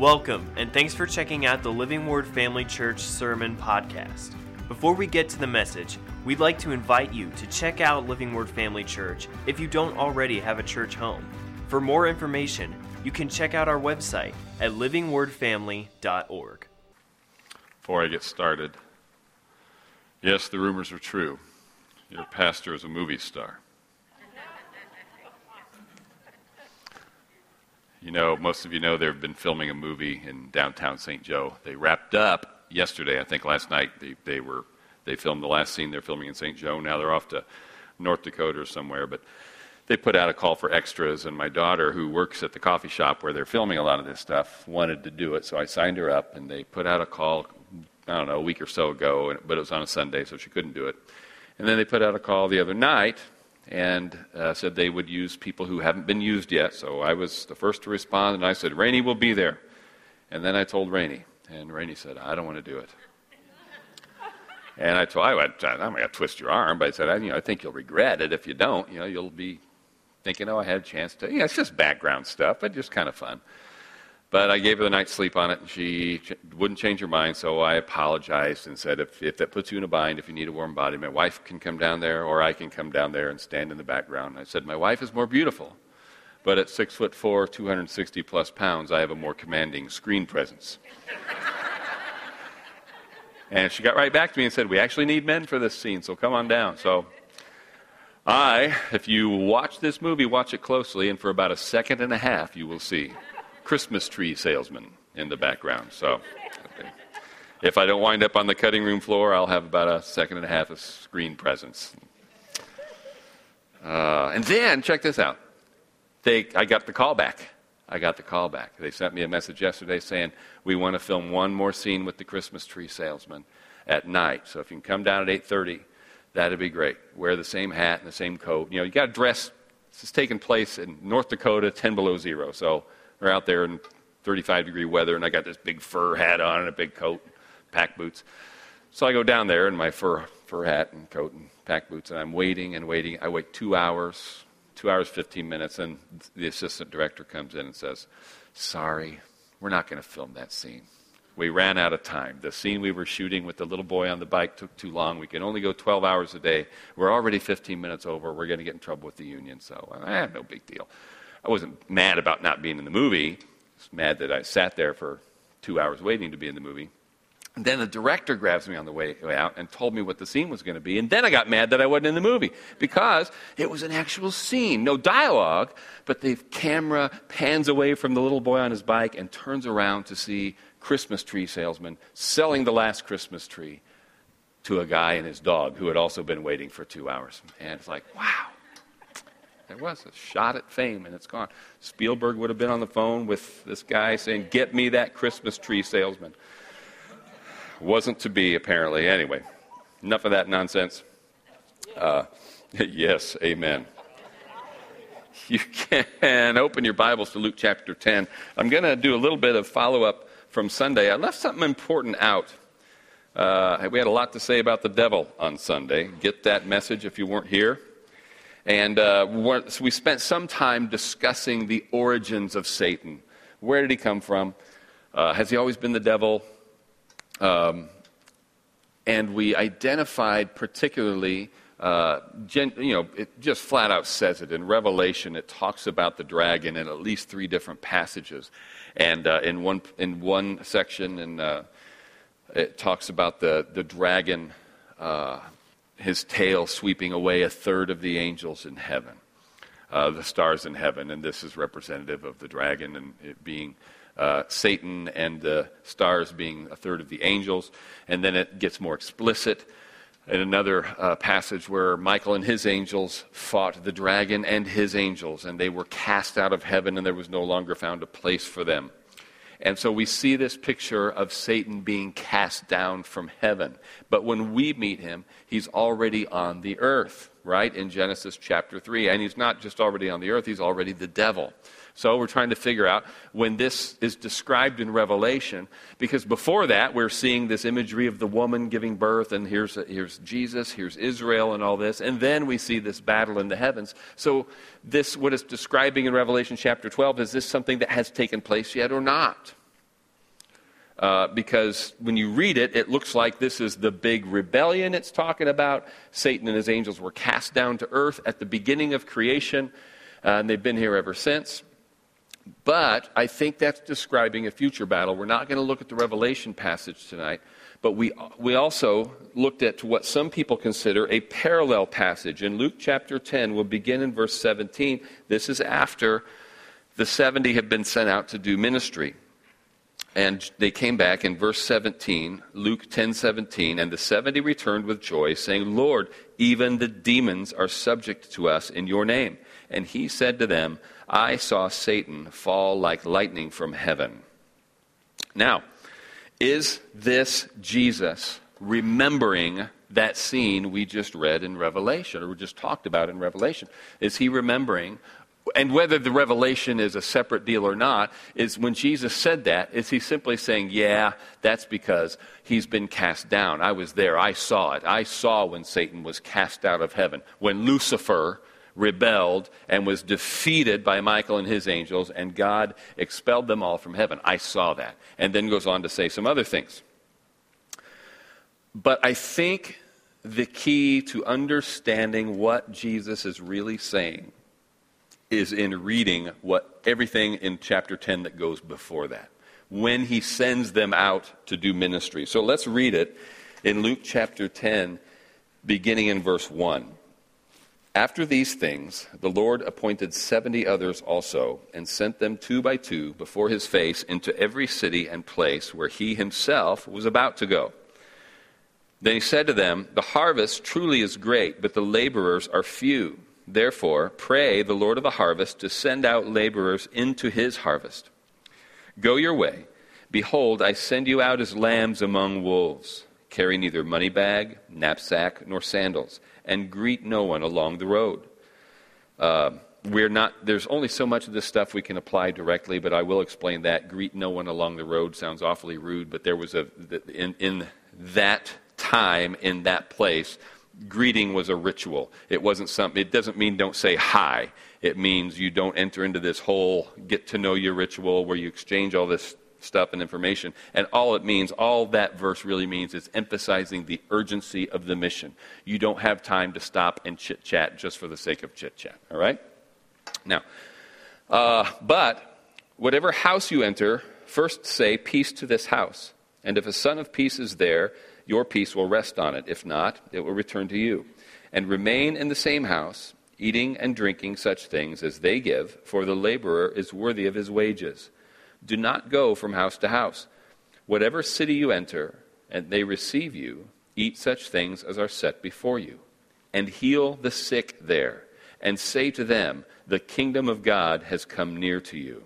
Welcome, and thanks for checking out the Living Word Family Church Sermon Podcast. Before we get to the message, we'd like to invite you to check out Living Word Family Church if you don't already have a church home. For more information, you can check out our website at livingwordfamily.org. Before I get started, yes, the rumors are true. Your pastor is a movie star. You know, most of you know they've been filming a movie in downtown St. Joe. They wrapped up yesterday, I think last night. They filmed the last scene they're filming in St. Joe. Now they're off to North Dakota or somewhere. But they put out a call for extras, and my daughter, who works at the coffee shop where they're filming a lot of this stuff, wanted to do it. So I signed her up, and they put out a call, I don't know, a week or so ago, but it was on a Sunday, so she couldn't do it. And then they put out a call the other night, and said they would use people who haven't been used yet. So I was the first to respond, and I said, Rainey will be there. And then I told Rainey, and Rainey said, I don't want to do it. And I told her, I'm going to twist your arm, but I said, I think you'll regret it if you don't. You know, you'll be thinking, I had a chance to. It's just background stuff, but just kind of fun. But I gave her the night's sleep on it, and she wouldn't change her mind, so I apologized and said, if that puts you in a bind, if you need a warm body, my wife can come down there, or I can come down there and stand in the background. I said, my wife is more beautiful, but at 6'4", 260-plus pounds, I have a more commanding screen presence. And she got right back to me and said, we actually need men for this scene, so come on down. So if you watch this movie, watch it closely, and for about a second and a half, you will see Christmas tree salesman in the background. So if I don't wind up on the cutting room floor, I'll have about a second and a half of screen presence. And then, check this out. I got the call back. They sent me a message yesterday saying, we want to film one more scene with the Christmas tree salesman at night. So if you can come down at 8:30, that'd be great. Wear the same hat and the same coat. You got to dress. This is taking place in North Dakota, 10 below zero. So we're out there in 35-degree weather, and I got this big fur hat on and a big coat, pack boots. So I go down there in my fur hat and coat and pack boots, and I'm waiting and waiting. I wait 2 hours, 15 minutes, and the assistant director comes in and says, sorry, we're not going to film that scene. We ran out of time. The scene we were shooting with the little boy on the bike took too long. We can only go 12 hours a day. We're already 15 minutes over. We're going to get in trouble with the union, so no big deal. I wasn't mad about not being in the movie. I was mad that I sat there for 2 hours waiting to be in the movie. And then the director grabs me on the way out and told me what the scene was going to be. And then I got mad that I wasn't in the movie because it was an actual scene. No dialogue, but the camera pans away from the little boy on his bike and turns around to see Christmas tree salesman selling the last Christmas tree to a guy and his dog who had also been waiting for 2 hours. And it's like, wow. There was a shot at fame, and it's gone. Spielberg would have been on the phone with this guy saying, get me that Christmas tree salesman. Wasn't to be, apparently. Anyway, enough of that nonsense. Yes, amen. You can open your Bibles to Luke chapter 10. I'm going to do a little bit of follow-up from Sunday. I left something important out. We had a lot to say about the devil on Sunday. Get that message if you weren't here. And so we spent some time discussing the origins of Satan. Where did he come from? Has he always been the devil? And we identified particularly, it just flat out says it. In Revelation, it talks about the dragon in at least three different passages. And in one section, and it talks about the dragon, his tail sweeping away a third of the angels in heaven, the stars in heaven, and this is representative of the dragon and it being Satan and the stars being a third of the angels. And then it gets more explicit in another passage where Michael and his angels fought the dragon and his angels, and they were cast out of heaven and there was no longer found a place for them. And so we see this picture of Satan being cast down from heaven. But when we meet him, he's already on the earth, right? In Genesis chapter 3. And he's not just already on the earth, he's already the devil. So we're trying to figure out when this is described in Revelation, because before that we're seeing this imagery of the woman giving birth, and here's Jesus, here's Israel and all this, and then we see this battle in the heavens. So what it's describing in Revelation chapter 12, is this something that has taken place yet or not? because when you read it, it looks like this is the big rebellion it's talking about. Satan and his angels were cast down to earth at the beginning of creation, and they've been here ever since. But I think that's describing a future battle. We're not going to look at the Revelation passage tonight, but we also looked at what some people consider a parallel passage. In Luke chapter 10, we'll begin in verse 17. This is after the 70 have been sent out to do ministry. And they came back in verse 17, Luke 10:17, and the 70 returned with joy, saying, "Lord, even the demons are subject to us in your name." And he said to them, "I saw Satan fall like lightning from heaven." Now, is this Jesus remembering that scene we just read in Revelation, or we just talked about in Revelation? Is he remembering? And whether the revelation is a separate deal or not, is when Jesus said that, is he simply saying, yeah, that's because he's been cast down. I was there. I saw it. I saw when Satan was cast out of heaven, when Lucifer rebelled and was defeated by Michael and his angels, and God expelled them all from heaven. I saw that. And then goes on to say some other things. But I think the key to understanding what Jesus is really saying is in reading what everything in chapter 10 that goes before that, when he sends them out to do ministry. So let's read it in Luke chapter 10, beginning in verse 1. After these things, the Lord appointed 70 others also, and sent them two by two before his face into every city and place where he himself was about to go. Then he said to them, "The harvest truly is great, but the laborers are few. Therefore, pray the Lord of the harvest to send out laborers into his harvest. Go your way. Behold, I send you out as lambs among wolves. Carry neither money bag, knapsack, nor sandals, and greet no one along the road." There's only so much of this stuff we can apply directly, but I will explain that. Greet no one along the road sounds awfully rude, but there was in that time, in that place, greeting was a ritual. It wasn't something. It doesn't mean don't say hi. It means you don't enter into this whole get to know you ritual where you exchange all this stuff and information. And all it means, all that verse really means, is emphasizing the urgency of the mission. You don't have time to stop and chit chat just for the sake of chit chat. All right? Now, but whatever house you enter, first say peace to this house. And if a son of peace is there, your peace will rest on it. If not, it will return to you. And remain in the same house, eating and drinking such things as they give, for the laborer is worthy of his wages. Do not go from house to house. Whatever city you enter, and they receive you, eat such things as are set before you, and heal the sick there, and say to them, "The kingdom of God has come near to you."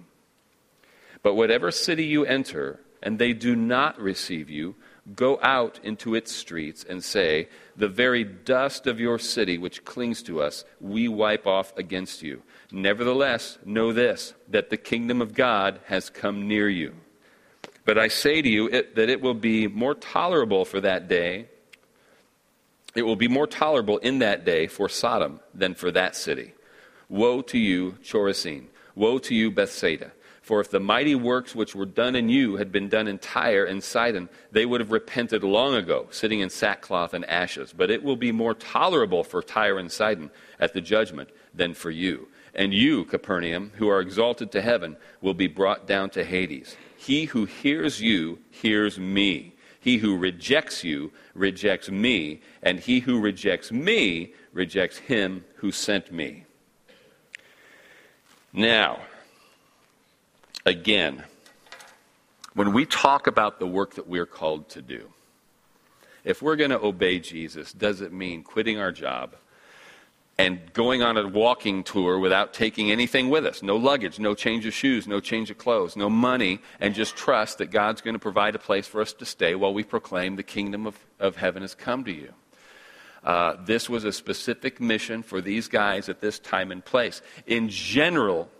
But whatever city you enter, and they do not receive you, go out into its streets and say, "The very dust of your city which clings to us, we wipe off against you. Nevertheless, know this, that the kingdom of God has come near you. But I say to you that it will be more tolerable for that day. It will be more tolerable in that day for Sodom than for that city. Woe to you, Chorazin! Woe to you, Bethsaida! For if the mighty works which were done in you had been done in Tyre and Sidon, they would have repented long ago, sitting in sackcloth and ashes. But it will be more tolerable for Tyre and Sidon at the judgment than for you. And you, Capernaum, who are exalted to heaven, will be brought down to Hades. He who hears you hears me. He who rejects you rejects me. And he who rejects me rejects him who sent me." Now, again, when we talk about the work that we're called to do, if we're going to obey Jesus, does it mean quitting our job and going on a walking tour without taking anything with us? No luggage, no change of shoes, no change of clothes, no money, and just trust that God's going to provide a place for us to stay while we proclaim the kingdom of heaven has come to you. This was a specific mission for these guys at this time and place. In general,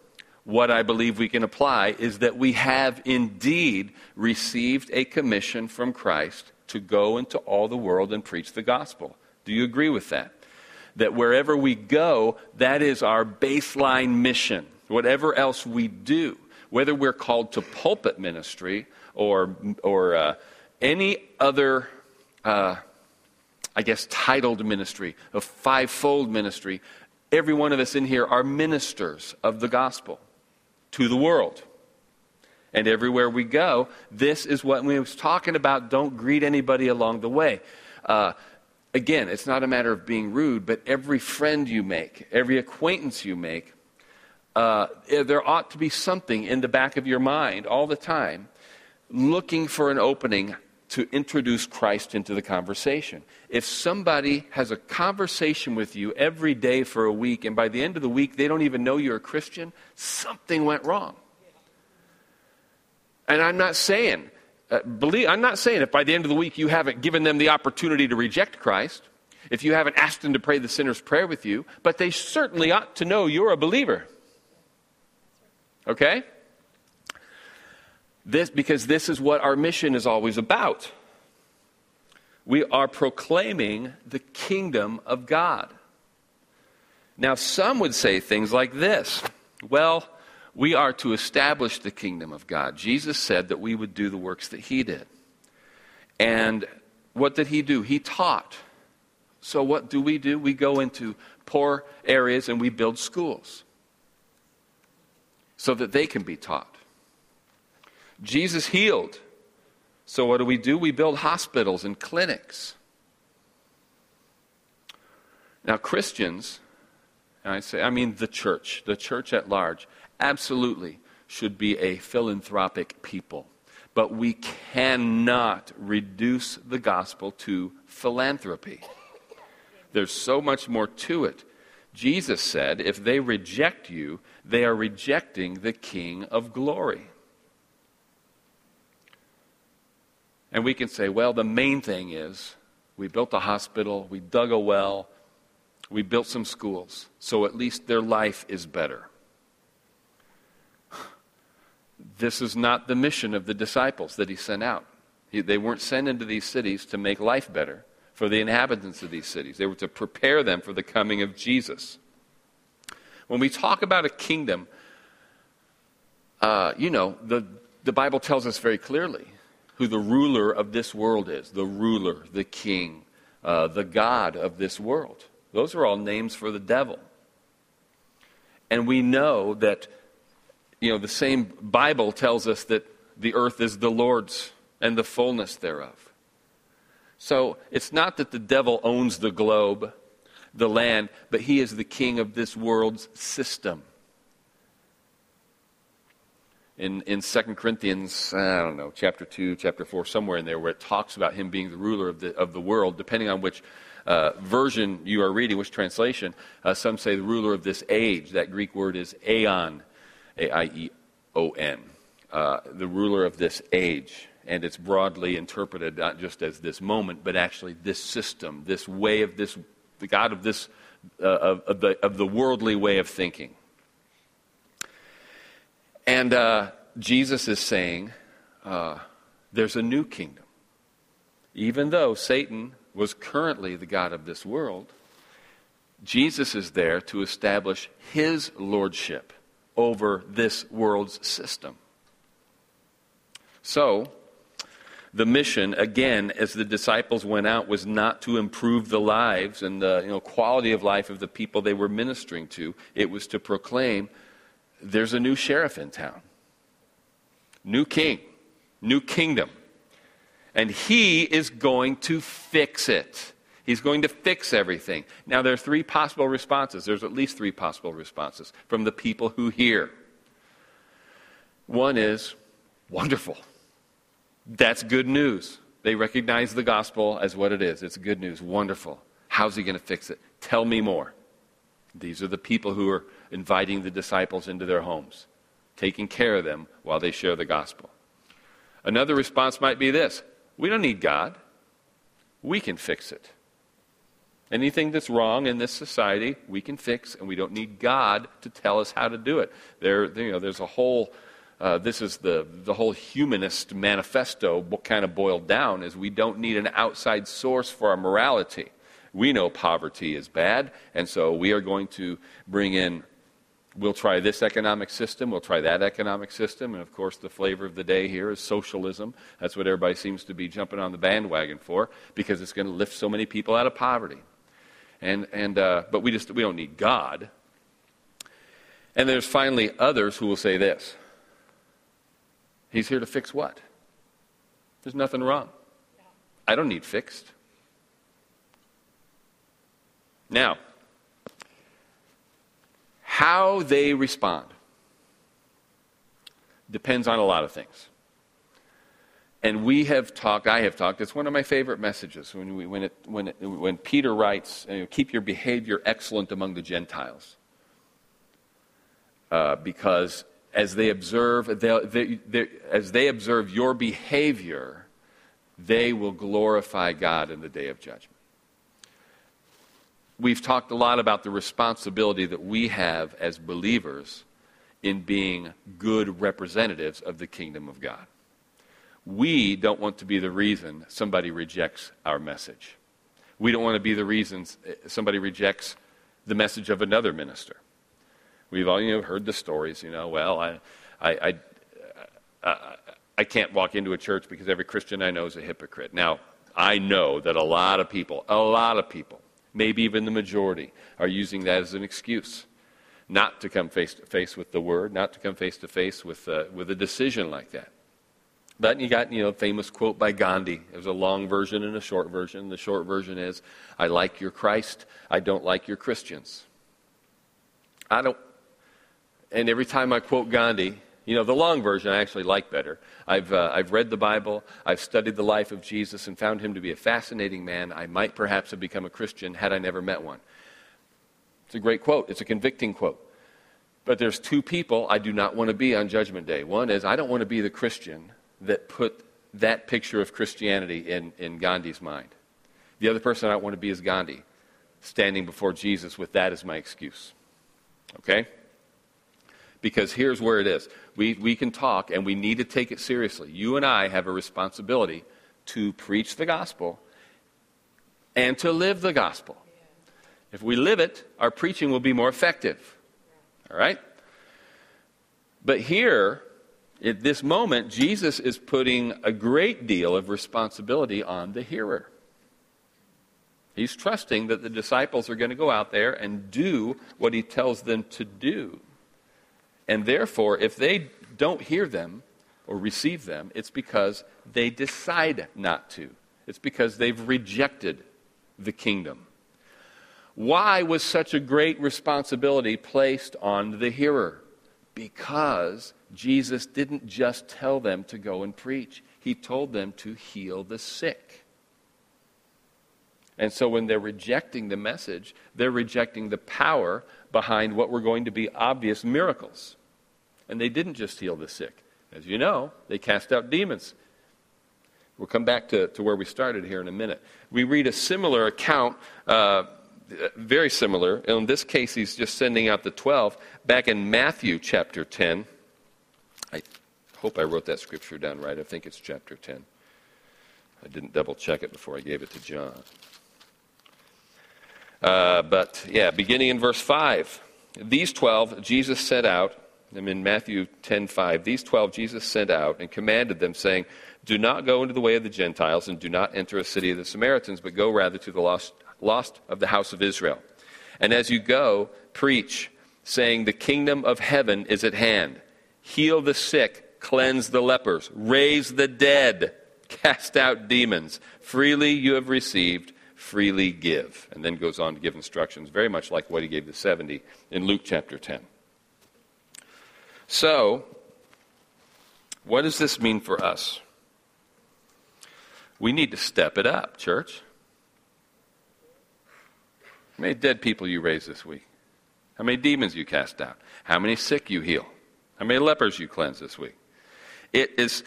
what I believe we can apply is that we have indeed received a commission from Christ to go into all the world and preach the gospel. Do you agree with that? That wherever we go, that is our baseline mission, whatever else we do. whether we're called to pulpit ministry or any other, titled ministry, a fivefold ministry, every one of us in here are ministers of the gospel to the world. And everywhere we go, this is what we was talking about. Don't greet anybody along the way. Again, it's not a matter of being rude, but every friend you make, every acquaintance you make, there ought to be something in the back of your mind all the time looking for an opening to introduce Christ into the conversation. If somebody has a conversation with you every day for a week, and by the end of the week they don't even know you're a Christian, something went wrong. And I'm not saying, if by the end of the week you haven't given them the opportunity to reject Christ, if you haven't asked them to pray the sinner's prayer with you, but they certainly ought to know you're a believer. Okay? Because this is what our mission is always about. We are proclaiming the kingdom of God. Now, some would say things like this. Well, we are to establish the kingdom of God. Jesus said that we would do the works that he did. And what did he do? He taught. So what do? We go into poor areas and we build schools so that they can be taught. Jesus healed. So what do? We build hospitals and clinics. Now Christians, the church. The church at large absolutely should be a philanthropic people. But we cannot reduce the gospel to philanthropy. There's so much more to it. Jesus said, if they reject you, they are rejecting the King of glory. And we can say, well, the main thing is we built a hospital, we dug a well, we built some schools, so at least their life is better. This is not the mission of the disciples that he sent out. They weren't sent into these cities to make life better for the inhabitants of these cities. They were to prepare them for the coming of Jesus. When we talk about a kingdom, the Bible tells us very clearly who the ruler of this world is. The ruler, the king, the god of this world. Those are all names for the devil. And we know that, the same Bible tells us that the earth is the Lord's and the fullness thereof. So it's not that the devil owns the globe, the land, but he is the king of this world's system. In 2 Corinthians, chapter 2, chapter 4, somewhere in there where it talks about him being the ruler of the world, depending on which version you are reading, which translation, some say the ruler of this age. That Greek word is aion, A-I-E-O-N, the ruler of this age. And it's broadly interpreted not just as this moment, but actually this system, this way of this, the God of this, of the worldly way of thinking. And Jesus is saying there's a new kingdom. Even though Satan was currently the god of this world, Jesus is there to establish his lordship over this world's system. So, the mission, again, as the disciples went out, was not to improve the lives and the quality of life of the people they were ministering to. It was to proclaim there's a new sheriff in town, new king, new kingdom, and he is going to fix it. He's going to fix everything. Now, there are three possible responses. There's at least three possible responses from the people who hear. One is, wonderful. That's good news. They recognize the gospel as what it is. It's good news. Wonderful. How's he going to fix it? Tell me more. These are the people who are inviting the disciples into their homes, taking care of them while they share the gospel. Another response might be this: we don't need God. We can fix it. Anything that's wrong in this society, we can fix, and we don't need God to tell us how to do it. There's a whole, this is the whole humanist manifesto kind of boiled down, is we don't need an outside source for our morality. We know poverty is bad, and so we are going to bring in We'll try this economic system, we'll try that economic system, and of course the flavor of the day here is socialism. That's what everybody seems to be jumping on the bandwagon for, because it's going to lift so many people out of poverty. But we don't need God. And there's finally others who will say this: He's here to fix what? There's nothing wrong. I don't need fixed. Now, how they respond depends on a lot of things. And I have talked, it's one of my favorite messages when Peter writes, keep your behavior excellent among the Gentiles. Because as they observe, your behavior, they will glorify God in the day of judgment. We've talked a lot about the responsibility that we have as believers in being good representatives of the kingdom of God. We don't want to be the reason somebody rejects our message. We don't want to be the reason somebody rejects the message of another minister. We've all heard the stories, I can't walk into a church because every Christian I know is a hypocrite. Now, I know that a lot of people, maybe even the majority, are using that as an excuse not to come face-to-face with the Word, not to come face-to-face with a decision like that. But you got, a famous quote by Gandhi. There's a long version and a short version. The short version is, I like your Christ, I don't like your Christians. And every time I quote Gandhi, the long version I actually like better. I've read the Bible, I've studied the life of Jesus and found him to be a fascinating man. I might perhaps have become a Christian had I never met one. It's a great quote. It's a convicting quote. But there's two people I do not want to be on Judgment Day. One is, I don't want to be the Christian that put that picture of Christianity in Gandhi's mind. The other person I don't want to be is Gandhi, standing before Jesus with that as my excuse. Okay? Because here's where it is. We can talk, and we need to take it seriously. You and I have a responsibility to preach the gospel and to live the gospel. If we live it, our preaching will be more effective. All right? But here, at this moment, Jesus is putting a great deal of responsibility on the hearer. He's trusting that the disciples are going to go out there and do what he tells them to do. And therefore, if they don't hear them or receive them, it's because they decide not to. It's because they've rejected the kingdom. Why was such a great responsibility placed on the hearer? Because Jesus didn't just tell them to go and preach. He told them to heal the sick. And so when they're rejecting the message, they're rejecting the power behind what were going to be obvious miracles. And they didn't just heal the sick. As you know, they cast out demons. We'll come back to where we started here in a minute. We read a similar account, very similar. In this case, he's just sending out the 12. Back in Matthew chapter 10. I hope I wrote that scripture down right. I think it's chapter 10. I didn't double check it before I gave it to John. Beginning in verse 5, these 12 Jesus sent out, I'm in Matthew 10:5. These 12 Jesus sent out and commanded them, saying, do not go into the way of the Gentiles and do not enter a city of the Samaritans, but go rather to the lost of the house of Israel. And as you go, preach, saying, the kingdom of heaven is at hand. Heal the sick, cleanse the lepers, raise the dead, cast out demons. Freely you have received, freely give. And then goes on to give instructions, very much like what he gave the 70 in Luke chapter 10. So, what does this mean for us? We need to step it up, church. How many dead people you raise this week? How many demons you cast out? How many sick you heal? How many lepers you cleanse this week? These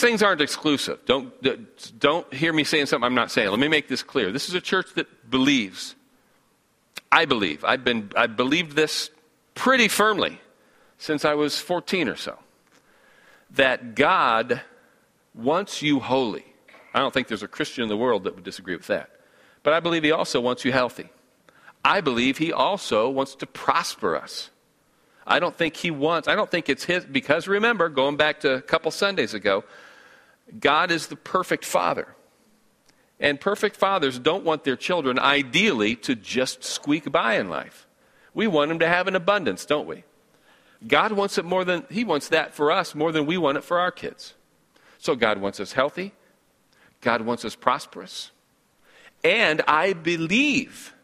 things aren't exclusive. Don't hear me saying something I'm not saying. Let me make this clear. This is a church that believes. I believe. I've believed this pretty firmly since I was 14 or so. That God wants you holy. I don't think there's a Christian in the world that would disagree with that. But I believe he also wants you healthy. I believe he also wants to prosper us. I don't think it's his, because remember, going back to a couple Sundays ago, God is the perfect father. And perfect fathers don't want their children, ideally, to just squeak by in life. We want them to have an abundance, don't we? God wants it more than, he wants that for us more than we want it for our kids. So God wants us healthy. God wants us prosperous. And I believe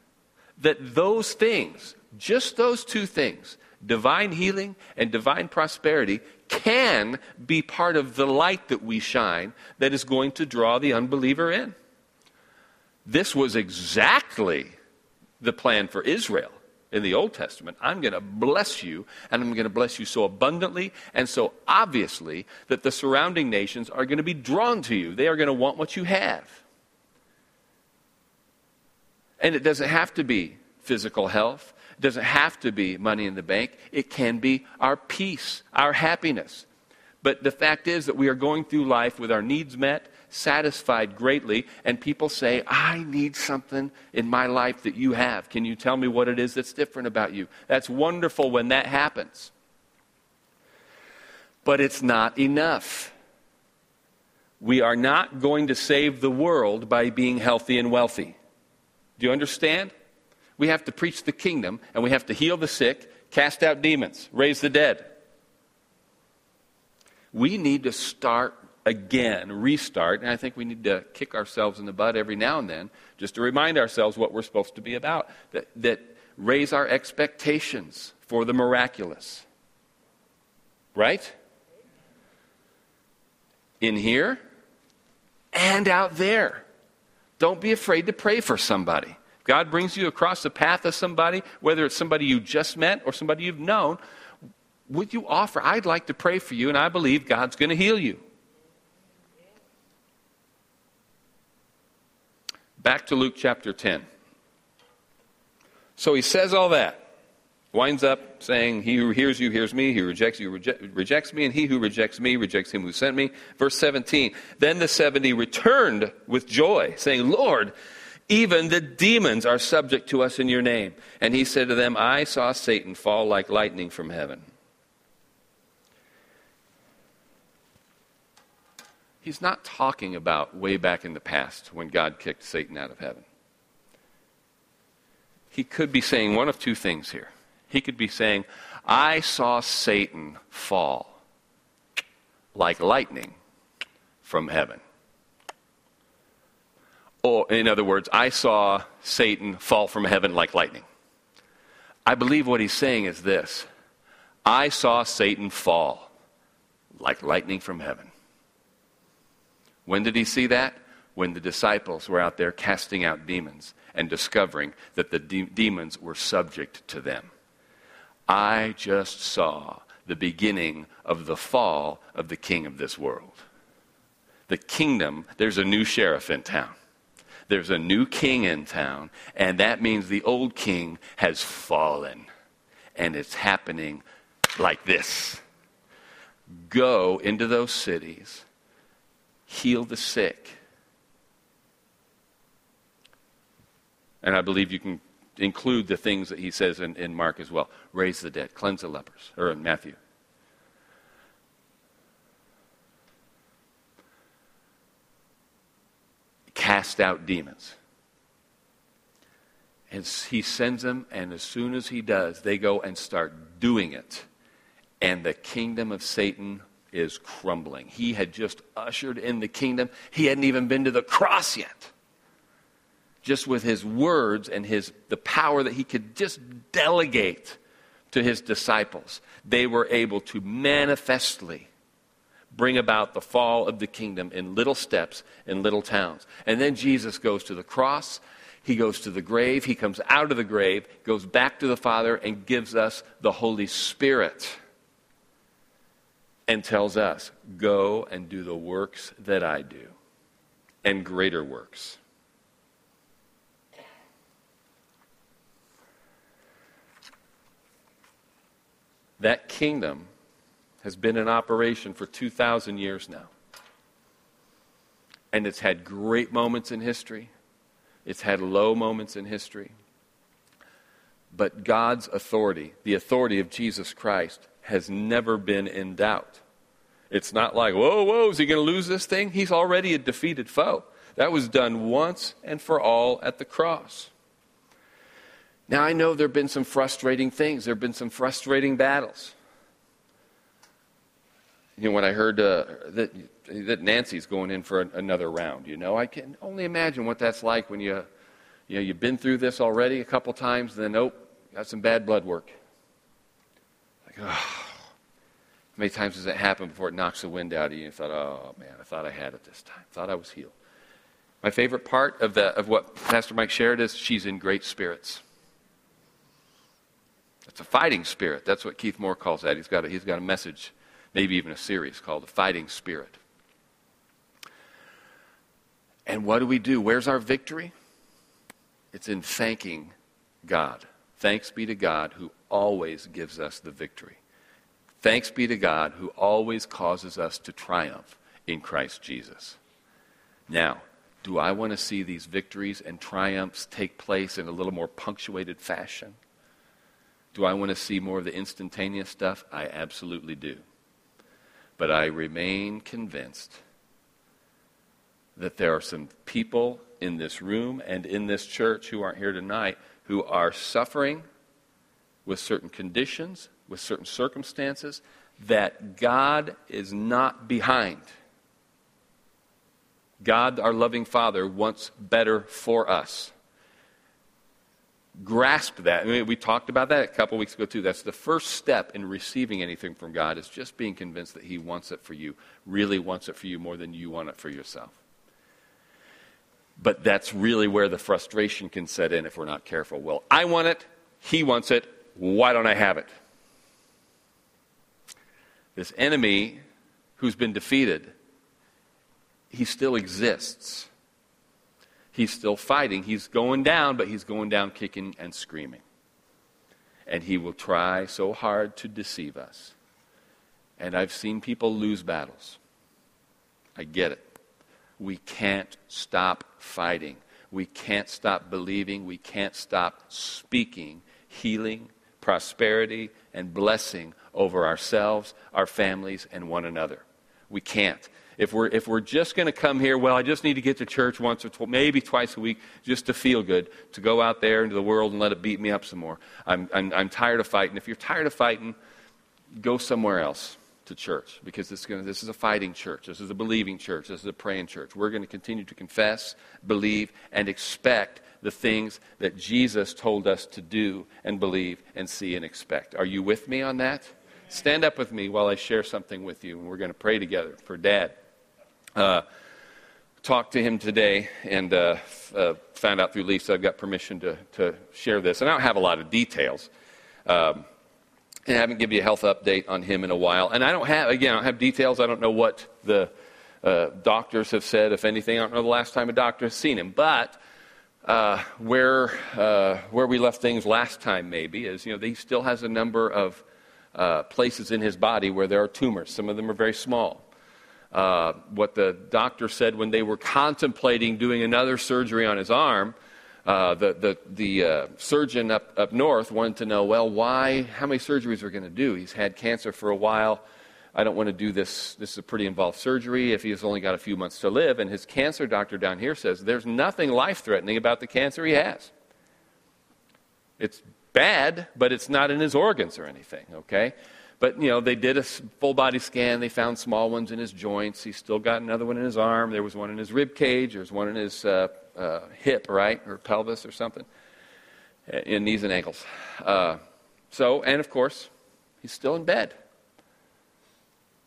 that those things, just those two things, divine healing and divine prosperity, can be part of the light that we shine that is going to draw the unbeliever in. This was exactly the plan for Israel in the Old Testament. I'm going to bless you, and I'm going to bless you so abundantly and so obviously that the surrounding nations are going to be drawn to you. They are going to want what you have. And it doesn't have to be physical health. It doesn't have to be money in the bank. It can be our peace, our happiness. But the fact is that we are going through life with our needs met, satisfied greatly, and people say, I need something in my life that you have. Can you tell me what it is that's different about you? That's wonderful when that happens. But it's not enough. We are not going to save the world by being healthy and wealthy. Do you understand? We have to preach the kingdom, and we have to heal the sick, cast out demons, raise the dead. We need to start again, restart, and I think we need to kick ourselves in the butt every now and then just to remind ourselves what we're supposed to be about, that raise our expectations for the miraculous. Right? In here and out there. Don't be afraid to pray for somebody. If God brings you across the path of somebody, whether it's somebody you just met or somebody you've known, would you offer, I'd like to pray for you, and I believe God's going to heal you. Back to Luke chapter 10. So he says all that. Winds up saying, he who hears you hears me, he who rejects you rejects me, and he who rejects me rejects him who sent me. Verse 17, then the 70 returned with joy, saying, Lord, even the demons are subject to us in your name. And he said to them, I saw Satan fall like lightning from heaven. He's not talking about way back in the past when God kicked Satan out of heaven. He could be saying one of two things here. He could be saying, I saw Satan fall like lightning from heaven. Or, in other words, I saw Satan fall from heaven like lightning. I believe what he's saying is this. I saw Satan fall like lightning from heaven. When did he see that? When the disciples were out there casting out demons and discovering that the demons were subject to them. I just saw the beginning of the fall of the king of this world. The kingdom, there's a new sheriff in town. There's a new king in town, and that means the old king has fallen. And it's happening like this. Go into those cities, heal the sick. And I believe you can include the things that he says in Mark as well. Raise the dead, cleanse the lepers, or in Matthew. Cast out demons. And he sends them, and as soon as he does, they go and start doing it. And the kingdom of Satan is crumbling. He had just ushered in the kingdom. He hadn't even been to the cross yet. Just with his words and the power that he could just delegate to his disciples, they were able to manifestly bring about the fall of the kingdom in little steps, in little towns. And then Jesus goes to the cross. He goes to the grave. He comes out of the grave, goes back to the Father, and gives us the Holy Spirit and tells us, go and do the works that I do and greater works. That kingdom has been in operation for 2,000 years now. And it's had great moments in history. It's had low moments in history. But God's authority, the authority of Jesus Christ, has never been in doubt. It's not like, whoa, is he going to lose this thing? He's already a defeated foe. That was done once and for all at the cross. Now, I know there have been some frustrating things. There have been some frustrating battles. You know, when I heard that Nancy's going in for another round, you know, I can only imagine what that's like when you've been through this already a couple times, and then, got some bad blood work. Like, how many times does that happen before it knocks the wind out of you? And you thought, oh, man, I thought I had it this time. I thought I was healed. My favorite part of what Pastor Mike shared is she's in great spirits. It's a fighting spirit. That's what Keith Moore calls that. He's got a message, maybe even a series called The Fighting Spirit. And what do we do? Where's our victory? It's in thanking God. Thanks be to God who always gives us the victory. Thanks be to God who always causes us to triumph in Christ Jesus. Now, do I want to see these victories and triumphs take place in a little more punctuated fashion? Do I want to see more of the instantaneous stuff? I absolutely do. But I remain convinced that there are some people in this room and in this church who aren't here tonight who are suffering with certain conditions, with certain circumstances that God is not behind. God, our loving Father, wants better for us. Grasp that. I mean, we talked about that a couple weeks ago too. That's the first step in receiving anything from God, is just being convinced that he wants it for you, really wants it for you more than you want it for yourself. But that's really where the frustration can set in if we're not careful. Well, I want it. He wants it. Why don't I have it? This enemy who's been defeated, he still exists. He's still fighting. He's going down, but he's going down kicking and screaming. And he will try so hard to deceive us. And I've seen people lose battles. I get it. We can't stop fighting. We can't stop believing. We can't stop speaking healing, prosperity, and blessing over ourselves, our families, and one another. We can't. If we're just going to come here, well, I just need to get to church once or maybe twice a week just to feel good, to go out there into the world and let it beat me up some more. I'm tired of fighting. If you're tired of fighting, go somewhere else to church, because this is a fighting church. This is a believing church. This is a praying church. We're going to continue to confess, believe, and expect the things that Jesus told us to do and believe and see and expect. Are you with me on that? Stand up with me while I share something with you, and we're going to pray together for Dad. Talked to him today and found out through Lisa I've got permission to share this. And I don't have a lot of details. And I haven't given you a health update on him in a while. And I don't have details. I don't know what the doctors have said, if anything. I don't know the last time a doctor has seen him. But where we left things last time maybe is, you know, he still has a number of places in his body where there are tumors. Some of them are very small. What the doctor said when they were contemplating doing another surgery on his arm, the surgeon up north wanted to know, well, why? How many surgeries are going to do? He's had cancer for a while. I don't want to do this. This is a pretty involved surgery if he's only got a few months to live. And his cancer doctor down here says there's nothing life-threatening about the cancer he has. It's bad, but it's not in his organs or anything, okay? But, you know, they did a full-body scan. They found small ones in his joints. He's still got another one in his arm. There was one in his rib cage. There was one in his hip, right, or pelvis or something, in knees and ankles. And, of course, he's still in bed.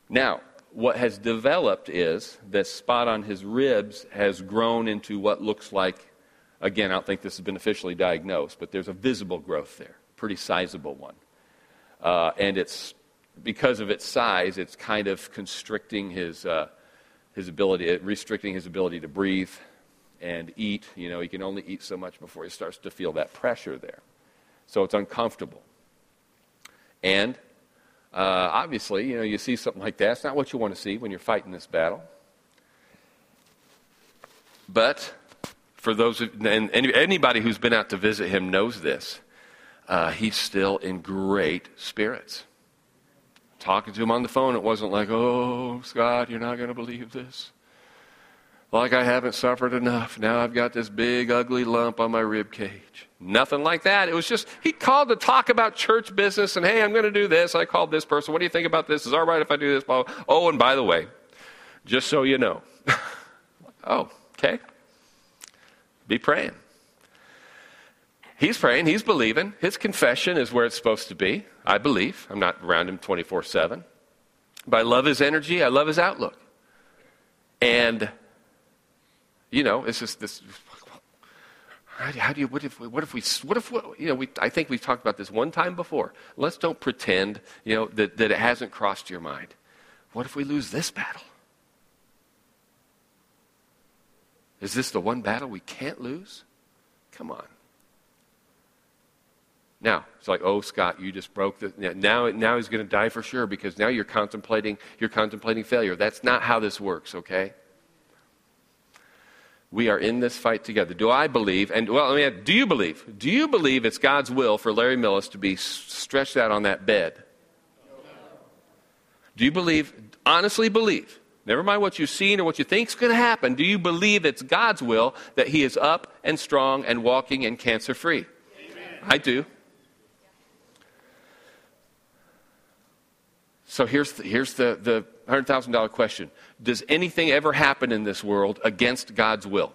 Now, what has developed is that spot on his ribs has grown into what looks like, again, I don't think this has been officially diagnosed, but there's a visible growth there, pretty sizable one. And it's because of its size, it's kind of constricting restricting his ability to breathe and eat. You know, he can only eat so much before he starts to feel that pressure there. So it's uncomfortable. And obviously, you know, you see something like that. It's not what you want to see when you're fighting this battle. But for those, and anybody who's been out to visit him knows this, he's still in great spirits. Talking to him on the phone, it wasn't like, oh, Scott, you're not going to believe this. Like I haven't suffered enough. Now I've got this big, ugly lump on my rib cage. Nothing like that. It was just, he called to talk about church business and, hey, I'm going to do this. I called this person. What do you think about this? Is it all right if I do this? Blah, blah. Oh, and by the way, just so you know. Oh, okay. Be praying. He's praying. He's believing. His confession is where it's supposed to be. I believe. I'm not around him 24/7. But I love his energy. I love his outlook. And, you know, it's just this, how do you, what if we, I think we've talked about this one time before. Let's don't pretend, you know, that it hasn't crossed your mind. What if we lose this battle? Is this the one battle we can't lose? Come on. Now, it's like, oh, Scott, you just broke the... Now he's going to die for sure because now you're contemplating failure. That's not how this works, okay? We are in this fight together. Do I believe, and well, let me ask, do you believe? Do you believe it's God's will for Larry Millis to be stretched out on that bed? Do you believe, honestly believe, never mind what you've seen or what you think's going to happen, do you believe it's God's will that he is up and strong and walking and cancer-free? Amen. I do. So here's the $100,000 question. Does anything ever happen in this world against God's will?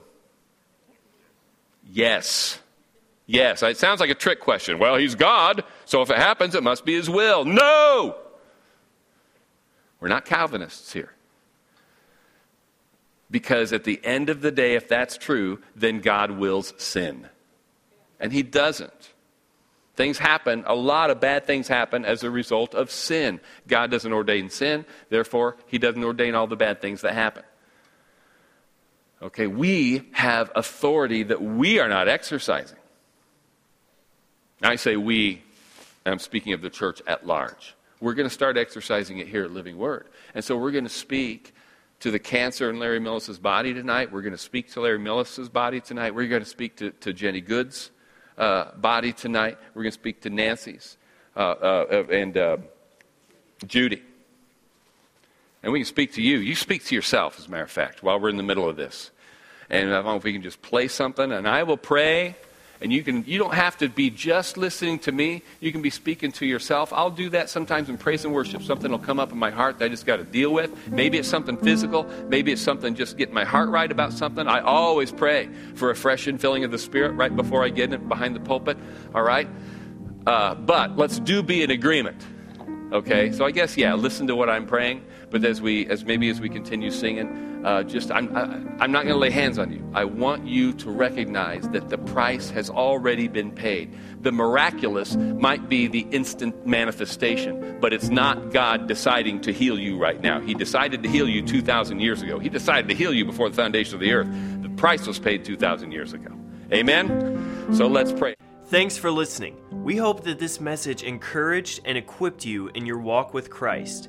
Yes. Yes. It sounds like a trick question. Well, he's God, so if it happens, it must be his will. No! We're not Calvinists here. Because at the end of the day, if that's true, then God wills sin. And he doesn't. Things happen, a lot of bad things happen as a result of sin. God doesn't ordain sin, therefore he doesn't ordain all the bad things that happen. Okay, we have authority that we are not exercising. I say we, I'm speaking of the church at large. We're going to start exercising it here at Living Word. And so we're going to speak to the cancer in Larry Millis's body tonight. We're going to speak to Larry Millis's body tonight. We're going to speak to Jenny Goods' body tonight. We're going to speak to Nancy's and Judy. And we can speak to you. You speak to yourself, as a matter of fact, while we're in the middle of this. And I don't know if we can just play something, and I will pray. And you don't have to be just listening to me. You can be speaking to yourself. I'll do that sometimes in praise and worship. Something will come up in my heart that I just got to deal with. Maybe it's something physical. Maybe it's something just getting my heart right about something. I always pray for a fresh infilling of the Spirit right before I get in behind the pulpit. All right? But let's be in agreement. Okay? So I guess, yeah, listen to what I'm praying. But as we continue singing, I'm not going to lay hands on you. I want you to recognize that the price has already been paid. The miraculous might be the instant manifestation, but it's not God deciding to heal you right now. He decided to heal you 2,000 years ago. He decided to heal you before the foundation of the earth. The price was paid 2,000 years ago. Amen? So let's pray. Thanks for listening. We hope that this message encouraged and equipped you in your walk with Christ.